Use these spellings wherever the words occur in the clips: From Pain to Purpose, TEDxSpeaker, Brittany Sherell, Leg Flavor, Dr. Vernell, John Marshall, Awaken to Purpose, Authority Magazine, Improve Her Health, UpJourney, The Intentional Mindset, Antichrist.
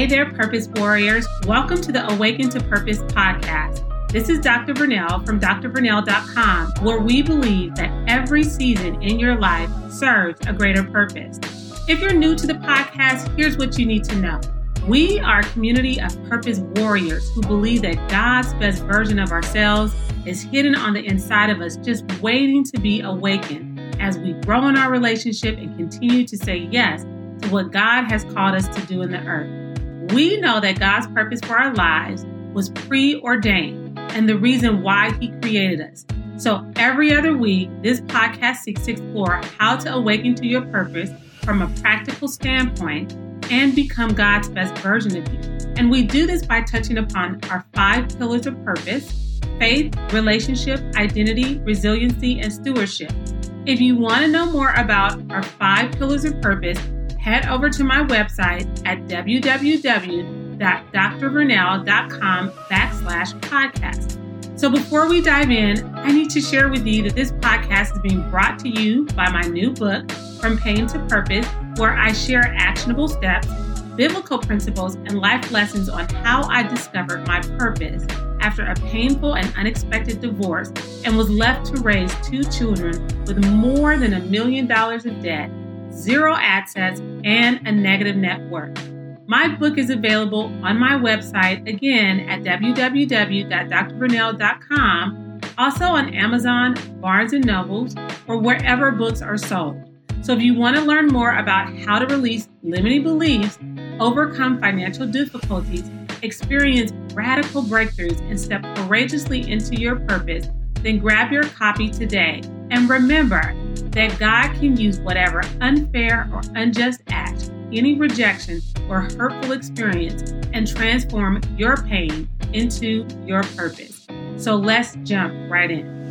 Hey there, Purpose Warriors. Welcome to the Awaken to Purpose podcast. This is Dr. Vernell from drvernell.com, where we believe that every season in your life serves a greater purpose. If you're new to the podcast, here's what you need to know. We are a community of purpose warriors who believe that God's best version of ourselves is hidden on the inside of us, just waiting to be awakened as we grow in our relationship and continue to say yes to what God has called us to do in the earth. We know that God's purpose for our lives was preordained and the reason why He created us. So every other week, this podcast seeks to explore how to awaken to your purpose from a practical standpoint and become God's best version of you. And we do this by touching upon our 5 pillars of purpose: faith, relationship, identity, resiliency, and stewardship. If you want to know more about our 5 pillars of purpose, head over to my website at www.drvernell.com/podcast. So before we dive in, I need to share with you that this podcast is being brought to you by my new book, From Pain to Purpose, where I share actionable steps, biblical principles, and life lessons on how I discovered my purpose after a painful and unexpected divorce and was left to raise 2 children with more than $1 million of debt, 0 assets, and a negative net worth. My book is available on my website, again, at www.drvernell.com, also on Amazon, Barnes & Nobles, or wherever books are sold. So if you want to learn more about how to release limiting beliefs, overcome financial difficulties, experience radical breakthroughs, and step courageously into your purpose, then grab your copy today. And remember that God can use whatever unfair or unjust act, any rejection or hurtful experience, and transform your pain into your purpose. So let's jump right in.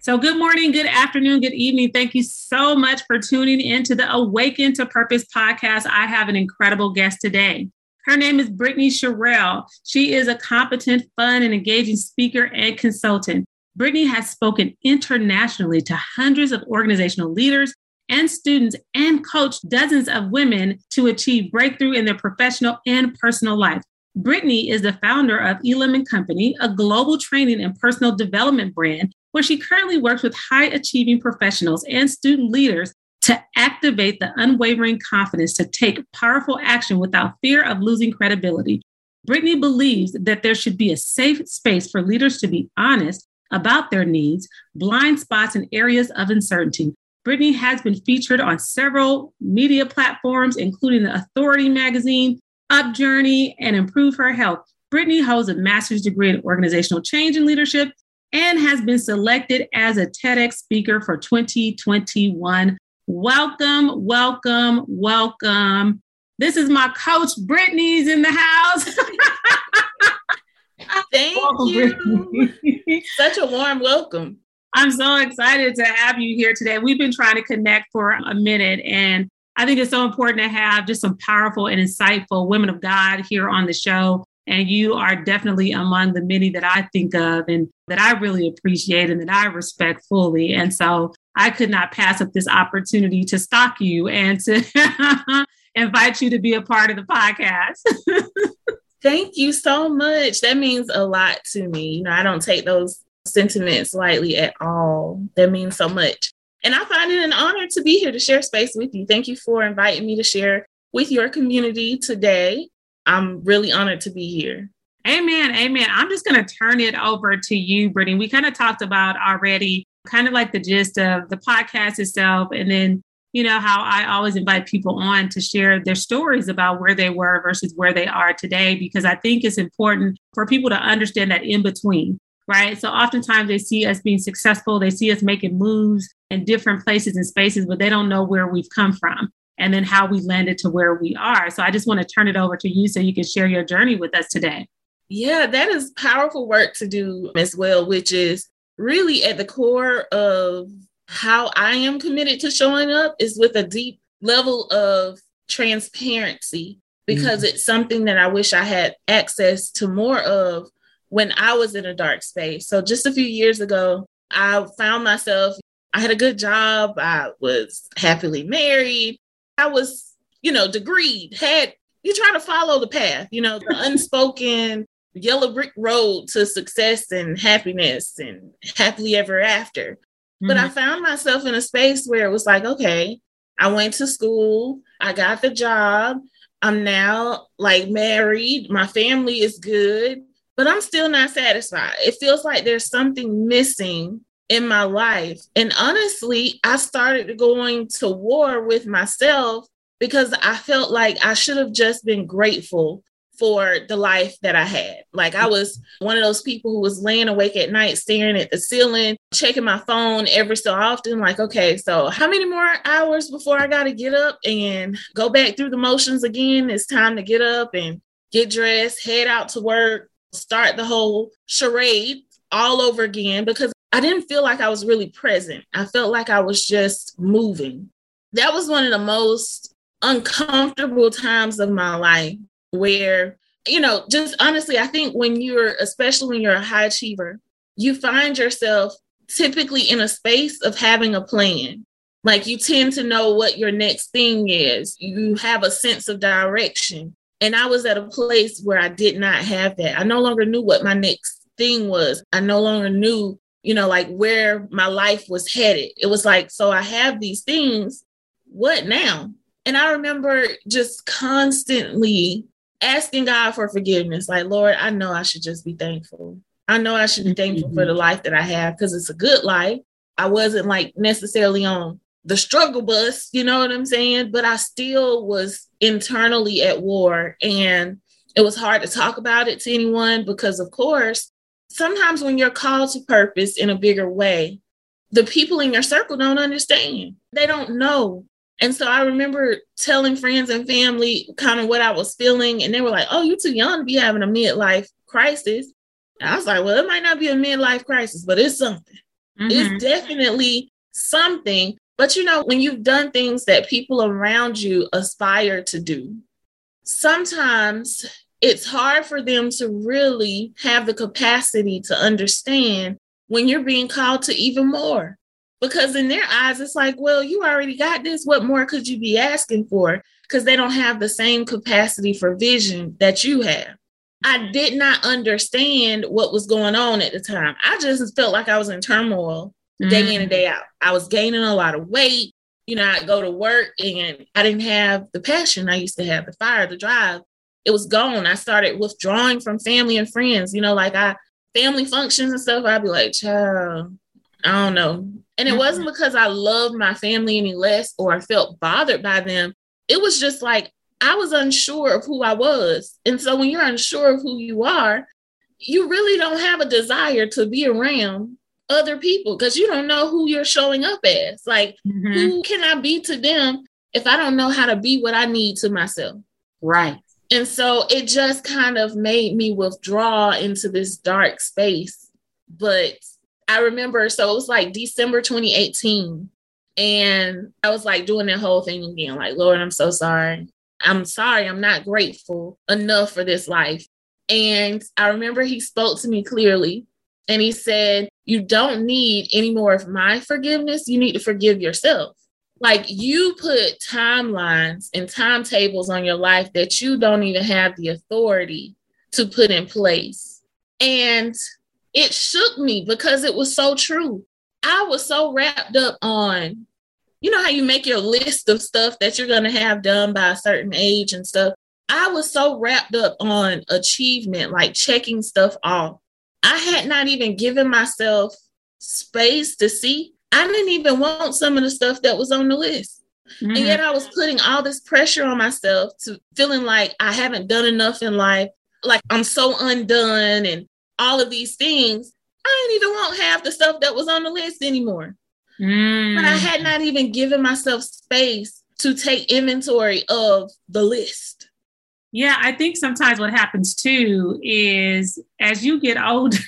So good morning, good afternoon, good evening. Thank you so much for tuning in to the Awaken to Purpose podcast. I have an incredible guest today. Her name is Brittany Sherell. She is a competent, fun, and engaging speaker and consultant. Brittany has spoken internationally to hundreds of organizational leaders and students and coached dozens of women to achieve breakthrough in their professional and personal life. Brittany is the founder of Elam & Company, a global training and personal development brand where she currently works with high-achieving professionals and student leaders to activate the unwavering confidence to take powerful action without fear of losing credibility. Brittany believes that there should be a safe space for leaders to be honest about their needs, blind spots, and areas of uncertainty. Brittany has been featured on several media platforms, including the Authority Magazine, UpJourney, and Improve Her Health. Brittany holds a master's degree in organizational change and leadership and has been selected as a TEDx speaker for 2021. Welcome, welcome, welcome. This is my coach, Brittany's in the house. Thank you. Such a warm welcome. I'm so excited to have you here today. We've been trying to connect for a minute, and I think it's so important to have just some powerful and insightful women of God here on the show. And you are definitely among the many that I think of and that I really appreciate and that I respect fully. And so I could not pass up this opportunity to stalk you and to invite you to be a part of the podcast. Thank you so much. That means a lot to me. You know, I don't take those sentiments lightly at all. That means so much. And I find it an honor to be here to share space with you. Thank you for inviting me to share with your community today. I'm really honored to be here. Amen. Amen. I'm just going to turn it over to you, Brittany. We kind of talked about already kind of like the gist of the podcast itself. And then, you know, how I always invite people on to share their stories about where they were versus where they are today, because I think it's important for people to understand that in between, right? So oftentimes they see us being successful. They see us making moves in different places and spaces, but they don't know where we've come from and then how we landed to where we are. So I just want to turn it over to you so you can share your journey with us today. Yeah, that is powerful work to do as well, which is really at the core of how I am committed to showing up is with a deep level of transparency, because it's something that I wish I had access to more of when I was in a dark space. So just a few years ago, I found myself I had a good job. I was happily married. I was, degreed, you're trying to follow the path, the unspoken yellow brick road to success and happiness and happily ever after. Mm-hmm. But I found myself in a space where it was like, okay, I went to school, I got the job, I'm now married, my family is good, but I'm still not satisfied. It feels like there's something missing in my life. And honestly, I started going to war with myself because I felt like I should have just been grateful for the life that I had. I was one of those people who was laying awake at night, staring at the ceiling, checking my phone every so often, okay, so how many more hours before I got to get up and go back through the motions again? It's time to get up and get dressed, head out to work, start the whole charade all over again, because I didn't feel like I was really present. I felt like I was just moving. That was one of the most uncomfortable times of my life where, just honestly, I think especially when you're a high achiever, you find yourself typically in a space of having a plan. You tend to know what your next thing is. You have a sense of direction. And I was at a place where I did not have that. I no longer knew what my next thing was. I no longer knew, where my life was headed. It was so I have these things, what now? And I remember just constantly asking God for forgiveness. Lord, I know I should just be thankful. I know I should be thankful for the life that I have because it's a good life. I wasn't necessarily on the struggle bus, you know what I'm saying? But I still was internally at war. And it was hard to talk about it to anyone because, of course, sometimes when you're called to purpose in a bigger way, the people in your circle don't understand. They don't know. And so I remember telling friends and family kind of what I was feeling. And they were like, oh, you're too young to be having a midlife crisis. And I was like, well, it might not be a midlife crisis, but it's something. Mm-hmm. It's definitely something. But, when you've done things that people around you aspire to do, sometimes it's hard for them to really have the capacity to understand when you're being called to even more. Because in their eyes, it's well, you already got this. What more could you be asking for? Because they don't have the same capacity for vision that you have. I did not understand what was going on at the time. I just felt like I was in turmoil day in and day out. I was gaining a lot of weight. I'd go to work and I didn't have the passion I used to have, the fire, the drive. It was gone. I started withdrawing from family and friends. Family functions and stuff, I'd be child, I don't know. And it wasn't because I loved my family any less or I felt bothered by them. It was just I was unsure of who I was. And so when you're unsure of who you are, you really don't have a desire to be around other people because you don't know who you're showing up as. Who can I be to them if I don't know how to be what I need to myself? Right. And so it just kind of made me withdraw into this dark space. But I remember, so it was December 2018, and I was doing that whole thing again, Lord, I'm so sorry. I'm sorry. I'm not grateful enough for this life. And I remember he spoke to me clearly, and he said, you don't need any more of my forgiveness. You need to forgive yourself. You put timelines and timetables on your life that you don't even have the authority to put in place. And it shook me because it was so true. I was so wrapped up on, how you make your list of stuff that you're going to have done by a certain age and stuff. I was so wrapped up on achievement, checking stuff off. I had not even given myself space to see. I didn't even want some of the stuff that was on the list. Mm-hmm. And yet I was putting all this pressure on myself to feeling like I haven't done enough in life. I'm so undone and all of these things. I didn't even want half the stuff that was on the list anymore. Mm. But I had not even given myself space to take inventory of the list. Yeah, I think sometimes what happens too is as you get older,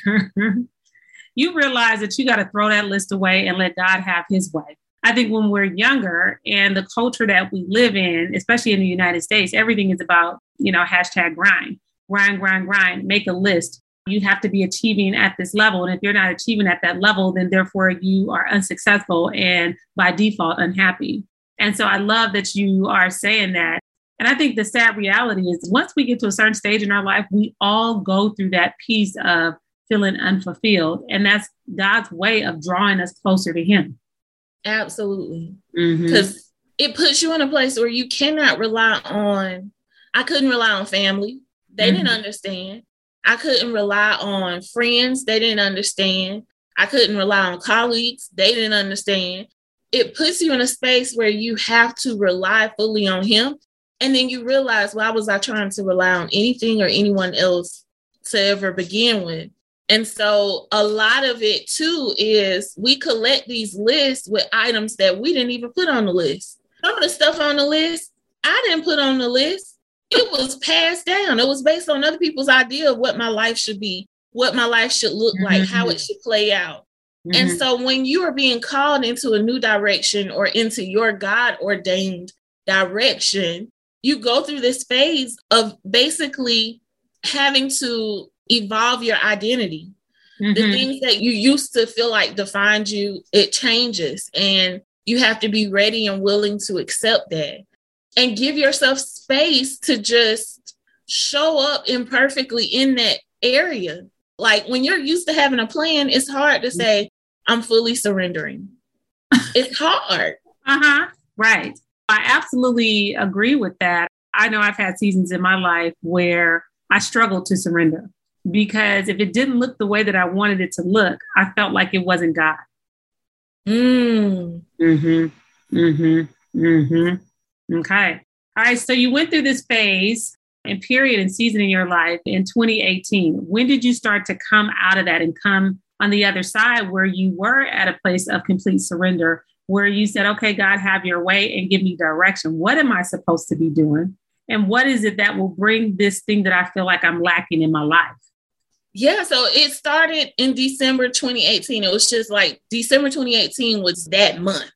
you realize that you got to throw that list away and let God have his way. I think when we're younger and the culture that we live in, especially in the United States, everything is about, #grind, grind, grind, grind, make a list. You have to be achieving at this level. And if you're not achieving at that level, then therefore you are unsuccessful and by default unhappy. And so I love that you are saying that. And I think the sad reality is once we get to a certain stage in our life, we all go through that piece of feeling unfulfilled. And that's God's way of drawing us closer to Him. Absolutely. Because it puts you in a place where you cannot rely on, I couldn't rely on family. They didn't understand. I couldn't rely on friends. They didn't understand. I couldn't rely on colleagues. They didn't understand. It puts you in a space where you have to rely fully on Him. And then you realize, why was I trying to rely on anything or anyone else to ever begin with? And so a lot of it too is we collect these lists with items that we didn't even put on the list. Some of the stuff on the list, I didn't put on the list. It was passed down. It was based on other people's idea of what my life should be, what my life should look like, how it should play out. And so when you are being called into a new direction or into your God-ordained direction, you go through this phase of basically having to evolve your identity. The things that you used to feel like defined you, it changes. And you have to be ready and willing to accept that and give yourself space to just show up imperfectly in that area. Like when you're used to having a plan, it's hard to say, I'm fully surrendering. It's hard. Right. I absolutely agree with that. I know I've had seasons in my life where I struggled to surrender because if it didn't look the way that I wanted it to look, I felt like it wasn't God. Okay. All right. So you went through this phase and period and season in your life in 2018. When did you start to come out of that and come on the other side where you were at a place of complete surrender, where you said, okay, God, have your way and give me direction. What am I supposed to be doing? And what is it that will bring this thing that I feel like I'm lacking in my life? Yeah. So it started in December, 2018. It was just like December, 2018 was that month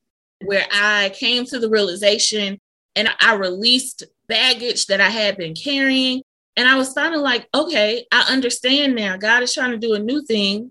where I came to the realization and I released baggage that I had been carrying. And I was finally like, okay, I understand now. God is trying to do a new thing.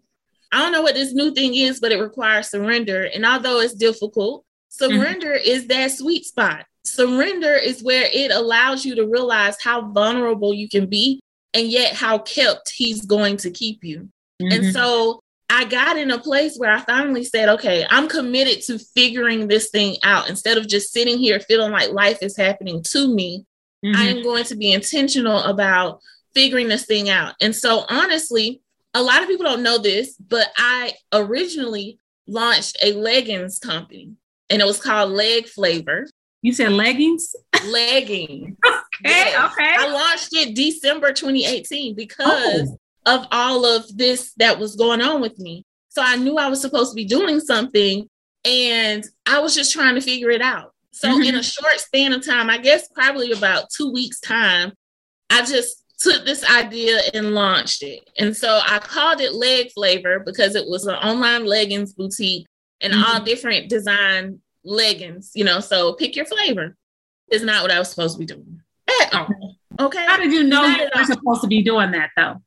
I don't know what this new thing is, but it requires surrender. And although it's difficult, surrender is that sweet spot. Surrender is where it allows you to realize how vulnerable you can be and yet how kept He's going to keep you. And so I got in a place where I finally said, okay, I'm committed to figuring this thing out. Instead of just sitting here feeling like life is happening to me, I am going to be intentional about figuring this thing out. And so honestly, a lot of people don't know this, but I originally launched a leggings company and it was called Leg Flavor. You said leggings? Leggings. Okay. I launched it December 2018 because of all of this that was going on with me. So I knew I was supposed to be doing something and I was just trying to figure it out. So in a short span of time, I guess probably about 2 weeks time, I just took this idea and launched it. And so I called it Leg Flavor because it was an online leggings boutique and all different design leggings, you know, so pick your flavor. It's not what I was supposed to be doing at all. Okay. How did you know you were supposed to be doing that though?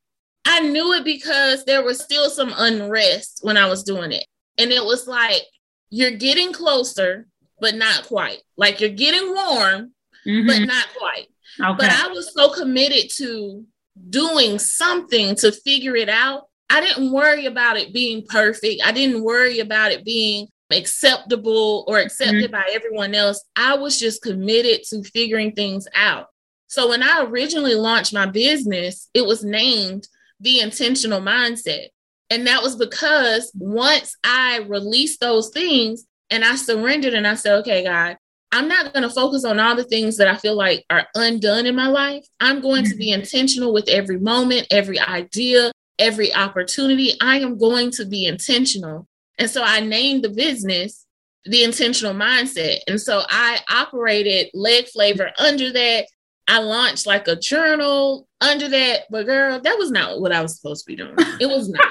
I knew it because there was still some unrest when I was doing it. And it was like, you're getting closer, but not quite. Like you're getting warm, but not quite. Okay. But I was so committed to doing something to figure it out. I didn't worry about it being perfect. I didn't worry about it being acceptable or accepted by everyone else. I was just committed to figuring things out. So when I originally launched my business, it was named The Intentional Mindset. And that was because once I released those things and I surrendered and I said, okay, God, I'm not going to focus on all the things that I feel like are undone in my life. I'm going to be intentional with every moment, every idea, every opportunity. I am going to be intentional. And so I named the business The Intentional Mindset. And so I operated Leg Flavor under that. I launched like a journal under that, but girl, that was not what I was supposed to be doing. It was not,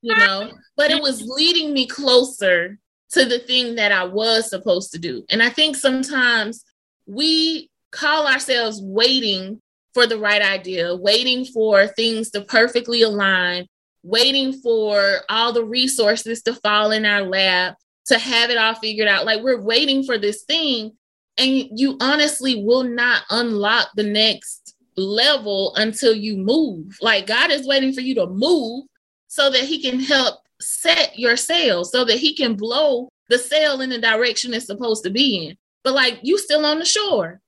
you know, but it was leading me closer to the thing that I was supposed to do. And I think sometimes we call ourselves waiting for the right idea, waiting for things to perfectly align, waiting for all the resources to fall in our lap, to have it all figured out. Like, we're waiting for this thing, and you honestly will not unlock the next level until you move. Like, God is waiting for you to move so that he can help set your sails, so that he can blow the sail in the direction it's supposed to be in. But like, you still on the shore.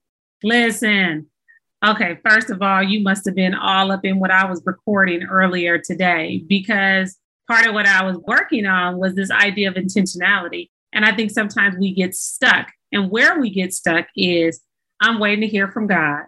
Listen. Okay, first of all, you must have been all up in what I was recording earlier today, because part of what I was working on was this idea of intentionality. And I think sometimes we get stuck. And where we get stuck is, I'm waiting to hear from God.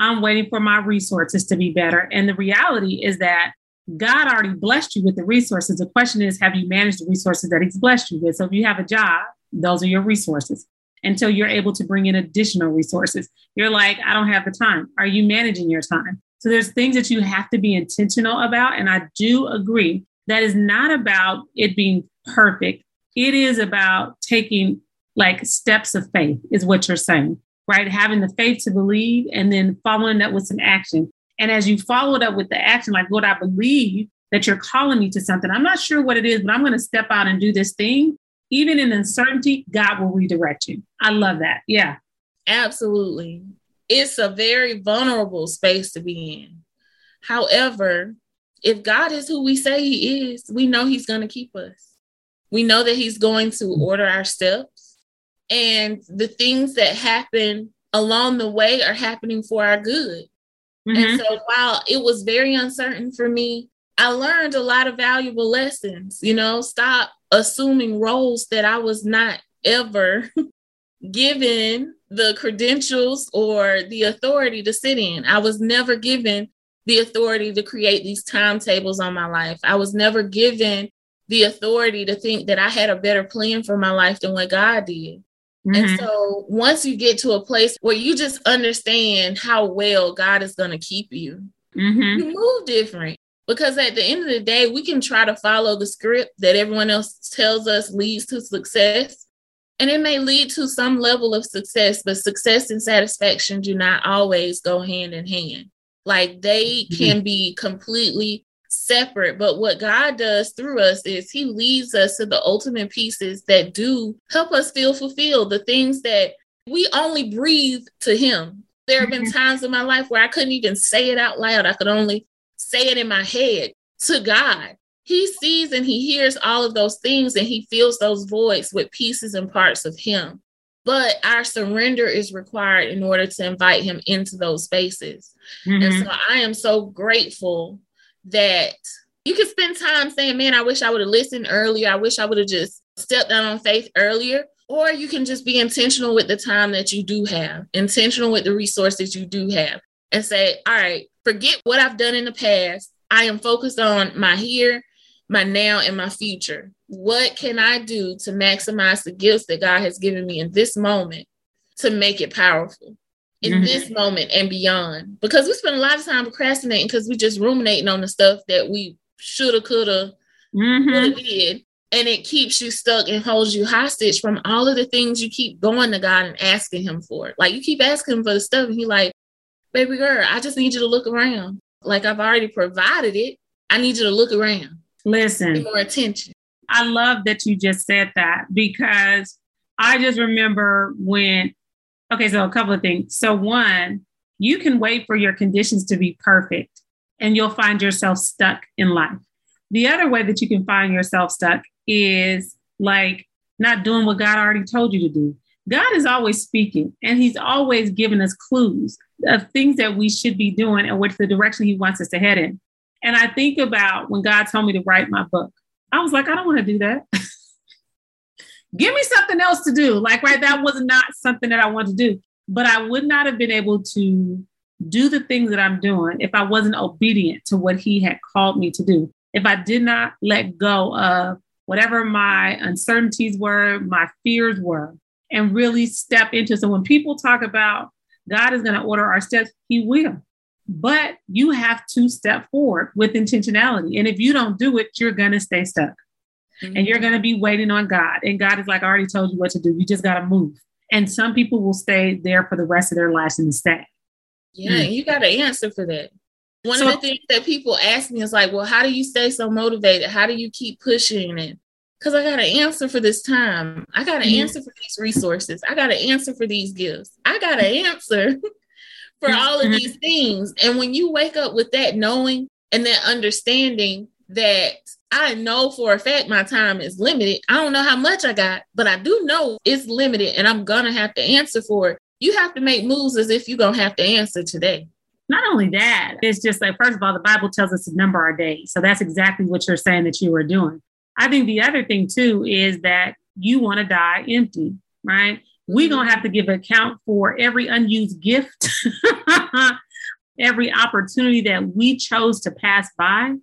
I'm waiting for my resources to be better. And the reality is that God already blessed you with the resources. The question is, have you managed the resources that he's blessed you with? So if you have a job, those are your resources, until you're able to bring in additional resources. You're like, I don't have the time. Are you managing your time? So there's things that you have to be intentional about. And I do agree that is not about it being perfect. It is about taking like steps of faith is what you're saying, right? Having the faith to believe and then following up with some action. And as you followed up with the action, like, Lord, I believe that you're calling me to something. I'm not sure what it is, but I'm going to step out and do this thing. Even in uncertainty, God will redirect you. I love that. Yeah, absolutely. It's a very vulnerable space to be in. However, if God is who we say he is, we know he's going to keep us. We know that he's going to order our steps, and the things that happen along the way are happening for our good. Mm-hmm. And so while it was very uncertain for me, I learned a lot of valuable lessons, you know, stop assuming roles that I was not ever given the credentials or the authority to sit in. I was never given the authority to create these timetables on my life. I was never given the authority to think that I had a better plan for my life than what God did. Mm-hmm. And so once you get to a place where you just understand how well God is going to keep you, mm-hmm. you move different. Because at the end of the day, we can try to follow the script that everyone else tells us leads to success. And it may lead to some level of success, but success and satisfaction do not always go hand in hand. Like, they mm-hmm. can be completely separate. But what God does through us is he leads us to the ultimate pieces that do help us feel fulfilled, the things that we only breathe to him. There have been times in my life where I couldn't even say it out loud. I could only say it in my head to God. He sees and he hears all of those things, and he fills those voids with pieces and parts of him. But our surrender is required in order to invite him into those spaces. Mm-hmm. And so I am so grateful that you can spend time saying, man, I wish I would have listened earlier. I wish I would have just stepped out on faith earlier. Or you can just be intentional with the time that you do have, intentional with the resources you do have, and say, all right, forget what I've done in the past. I am focused on my here, my now, and my future. What can I do to maximize the gifts that God has given me in this moment to make it powerful in mm-hmm. this moment and beyond? Because we spend a lot of time procrastinating because we just ruminating on the stuff that we shoulda, coulda, mm-hmm. did. And it keeps you stuck and holds you hostage from all of the things you keep going to God and asking him for. Like, you keep asking him for the stuff, and he like, baby girl, I just need you to look around. Like, I've already provided it. I need you to look around. Listen. Pay more attention. I love that you just said that, because I just remember when, okay, so a couple of things. So one, you can wait for your conditions to be perfect and you'll find yourself stuck in life. The other way that you can find yourself stuck is like not doing what God already told you to do. God is always speaking, and he's always giving us clues of things that we should be doing and what's the direction he wants us to head in. And I think about when God told me to write my book, I was like, I don't want to do that. Give me something else to do. Like, right, that was not something that I wanted to do, but I would not have been able to do the things that I'm doing if I wasn't obedient to what he had called me to do. If I did not let go of whatever my uncertainties were, my fears were, and really step into. So when people talk about God is going to order our steps, he will. But you have to step forward with intentionality. And if you don't do it, you're going to stay stuck. Mm-hmm. And you're going to be waiting on God. And God is like, I already told you what to do. You just got to move. And some people will stay there for the rest of their lives in the same. Yeah, you got to answer for that. One of the things that people ask me is like, well, how do you stay so motivated? How do you keep pushing it? Because I got to answer for this time. I got to answer for these resources. I got to answer for these gifts. I got to answer for all of these things. And when you wake up with that knowing and that understanding that I know for a fact my time is limited. I don't know how much I got, but I do know it's limited and I'm going to have to answer for it. You have to make moves as if you're going to have to answer today. Not only that, it's just like, first of all, the Bible tells us to number our days. So that's exactly what you're saying that you were doing. I think the other thing, too, is that you want to die empty, right? We're going to have to give account for every unused gift, every opportunity that we chose to pass by.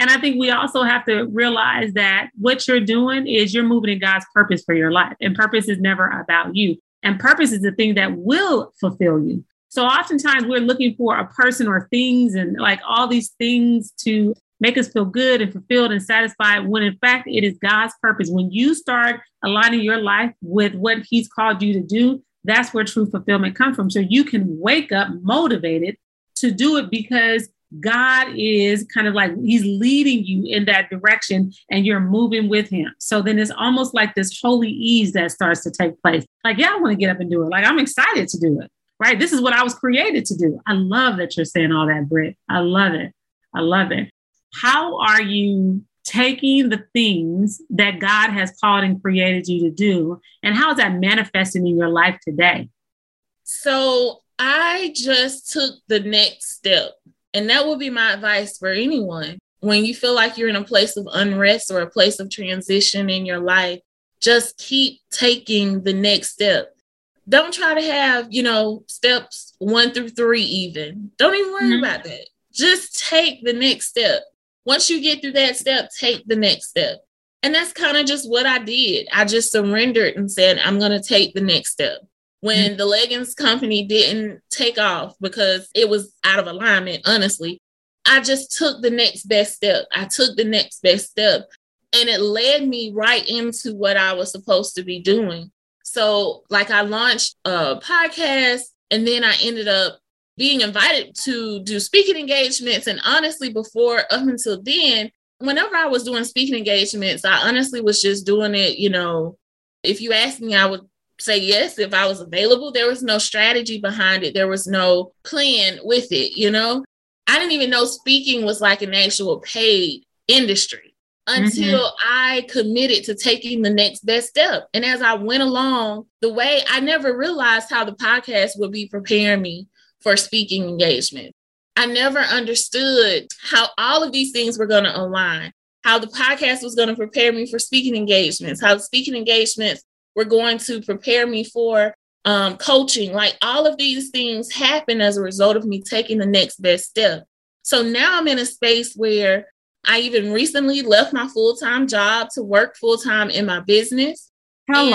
And I think we also have to realize that what you're doing is you're moving in God's purpose for your life. And purpose is never about you. And purpose is the thing that will fulfill you. So oftentimes we're looking for a person or things and like all these things to make us feel good and fulfilled and satisfied when in fact it is God's purpose. When you start aligning your life with what he's called you to do, that's where true fulfillment comes from. So you can wake up motivated to do it because God is kind of like he's leading you in that direction and you're moving with him. So then it's almost like this holy ease that starts to take place. Like, yeah, I want to get up and do it. Like, I'm excited to do it, right? This is what I was created to do. I love that you're saying all that, Britt. I love it. I love it. How are you taking the things that God has called and created you to do? And how is that manifesting in your life today? So I just took the next step. And that would be my advice for anyone. When you feel like you're in a place of unrest or a place of transition in your life, just keep taking the next step. Don't try to have, steps 1 through 3 even. Don't even worry about that. Just take the next step. Once you get through that step, take the next step. And that's kind of just what I did. I just surrendered and said, I'm going to take the next step. When the leggings company didn't take off because it was out of alignment, honestly, I just took the next best step. I took the next best step and it led me right into what I was supposed to be doing. So like I launched a podcast and then I ended up being invited to do speaking engagements. And honestly, up until then, whenever I was doing speaking engagements, I honestly was just doing it. If you asked me, I would say yes, if I was available. There was no strategy behind it. There was no plan with it. I didn't even know speaking was like an actual paid industry until I committed to taking the next best step. And as I went along the way, I never realized how the podcast would be preparing me for speaking engagement. I never understood how all of these things were going to align, how the podcast was going to prepare me for speaking engagements, how speaking engagements we're going to prepare me for coaching. Like all of these things happen as a result of me taking the next best step. So now I'm in a space where I even recently left my full-time job to work full-time in my business. Hello.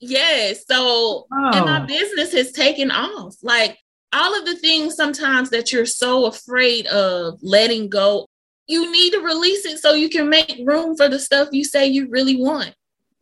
And my business has taken off. Like all of the things sometimes that you're so afraid of letting go, you need to release it so you can make room for the stuff you say you really want.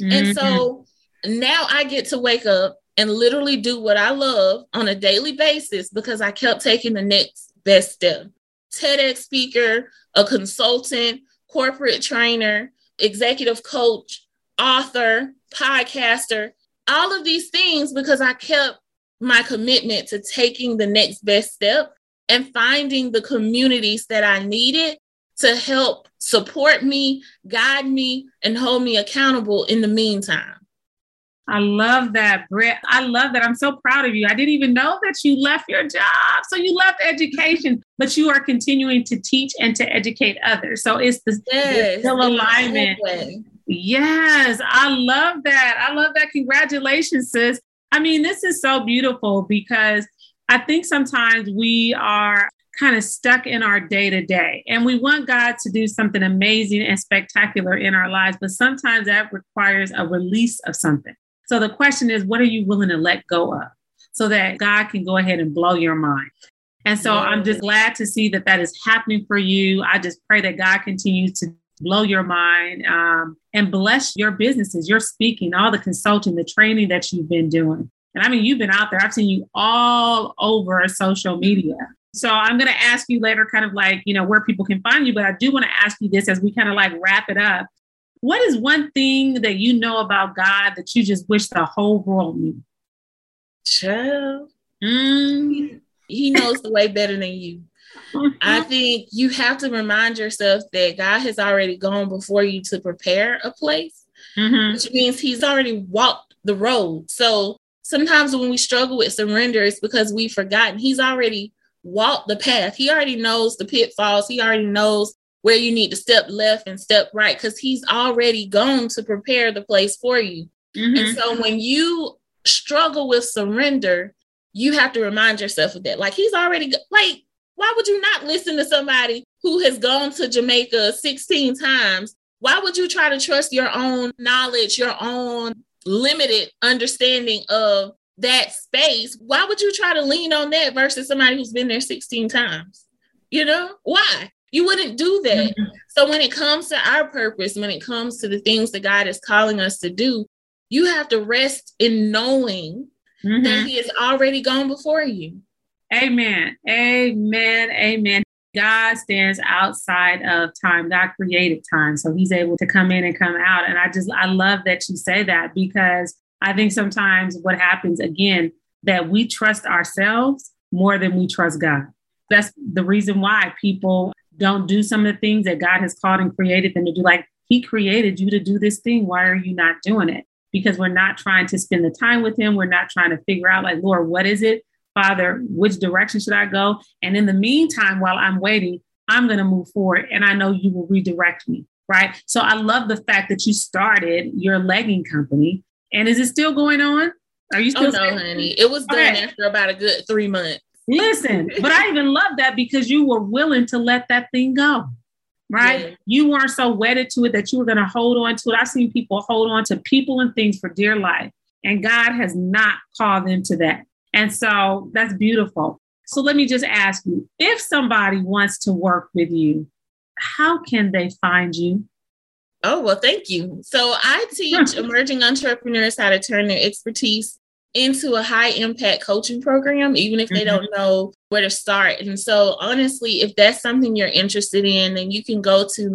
And so now I get to wake up and literally do what I love on a daily basis because I kept taking the next best step. TEDx speaker, a consultant, corporate trainer, executive coach, author, podcaster, all of these things because I kept my commitment to taking the next best step and finding the communities that I needed to help support me, guide me, and hold me accountable in the meantime. I love that, Britt. I love that. I'm so proud of you. I didn't even know that you left your job. So you left education, but you are continuing to teach and to educate others. So it's the still alignment. Yes, I love that. I love that. Congratulations, sis. I mean, this is so beautiful because I think sometimes we are kind of stuck in our day to day. And we want God to do something amazing and spectacular in our lives, but sometimes that requires a release of something. So the question is, what are you willing to let go of so that God can go ahead and blow your mind? And so I'm just glad to see that that is happening for you. I just pray that God continues to blow your mind and bless your businesses, your speaking, all the consulting, the training that you've been doing. And I mean, you've been out there. I've seen you all over social media. So I'm going to ask you later kind of like, you know, where people can find you. But I do want to ask you this as we kind of like wrap it up. What is one thing that you know about God that you just wish the whole world knew? Child. He knows the way better than you. I think you have to remind yourself that God has already gone before you to prepare a place, which means he's already walked the road. So sometimes when we struggle with surrender, it's because we've forgotten he's already walked the path. He already knows the pitfalls. He already knows where you need to step left and step right, because he's already gone to prepare the place for you. And so when you struggle with surrender, you have to remind yourself of that. Like, he's already like, why would you not listen to somebody who has gone to Jamaica 16 times? Why would you try to trust your own knowledge, your own limited understanding of that space? Why would you try to lean on that versus somebody who's been there 16 times? You know, why? You wouldn't do that. So when it comes to our purpose, when it comes to the things that God is calling us to do, you have to rest in knowing that he has already gone before you. Amen. Amen. Amen. God stands outside of time. God created time. So he's able to come in and come out. And I love that you say that, because I think sometimes what happens again, that we trust ourselves more than we trust God. That's the reason why people don't do some of the things that God has called and created them to do. Like, he created you to do this thing. Why are you not doing it? Because we're not trying to spend the time with him. We're not trying to figure out like, Lord, what is it? Father, which direction should I go? And in the meantime, while I'm waiting, I'm going to move forward. And I know you will redirect me. Right. So I love the fact that you started your legging company. And is it still going on? Are you still? Oh, no, honey. It was done after about a good 3 months. Listen, but I even love that, because you were willing to let that thing go. Right. Yeah. You weren't so wedded to it that you were going to hold on to it. I've seen people hold on to people and things for dear life, and God has not called them to that. And so that's beautiful. So let me just ask you, if somebody wants to work with you, how can they find you? Oh, well, thank you. So I teach emerging entrepreneurs how to turn their expertise into a high impact coaching program, even if they don't know where to start. And so honestly, if that's something you're interested in, then you can go to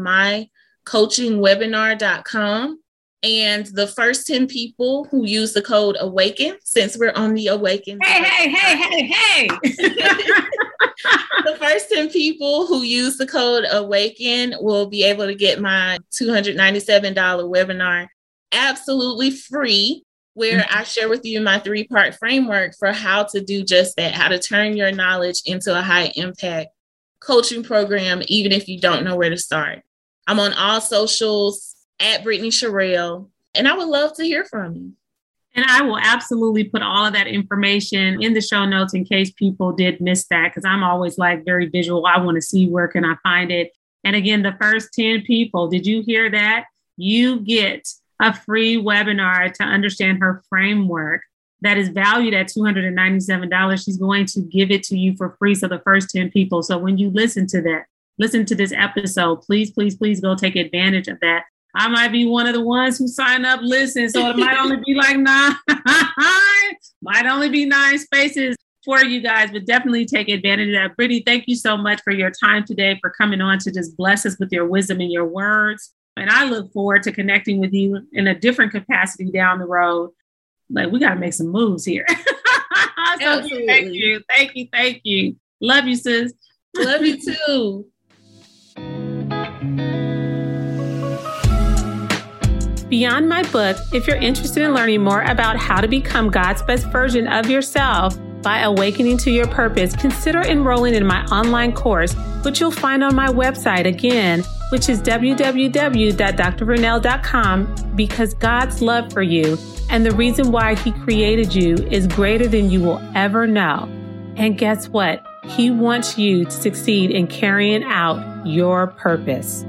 mycoachingwebinar.com. And the first 10 people who use the code AWAKEN, since we're on the AWAKEN. Hey. The first 10 people who use the code AWAKEN will be able to get my $297 webinar absolutely free, where I share with you my 3-part framework for how to do just that, how to turn your knowledge into a high impact coaching program, even if you don't know where to start. I'm on all socials, at Brittany Sherell, and I would love to hear from you. And I will absolutely put all of that information in the show notes in case people did miss that, because I'm always like very visual. I want to see where can I find it. And again, the first 10 people, did you hear that? You get a free webinar to understand her framework that is valued at $297. She's going to give it to you for free. So the first 10 people. So when you listen to this episode, please, please, please go take advantage of that. I might be one of the ones who sign up. Listen, so it might only be like 9, might only be 9 spaces for you guys, but definitely take advantage of that. Brittany, thank you so much for your time today, for coming on to just bless us with your wisdom and your words. And I look forward to connecting with you in a different capacity down the road. Like, we got to make some moves here. So thank you. Thank you. Thank you. Love you, sis. Love you too. Beyond my book, if you're interested in learning more about how to become God's best version of yourself by awakening to your purpose, consider enrolling in my online course, which you'll find on my website again, which is www.drvernell.com, because God's love for you and the reason why he created you is greater than you will ever know. And guess what? He wants you to succeed in carrying out your purpose.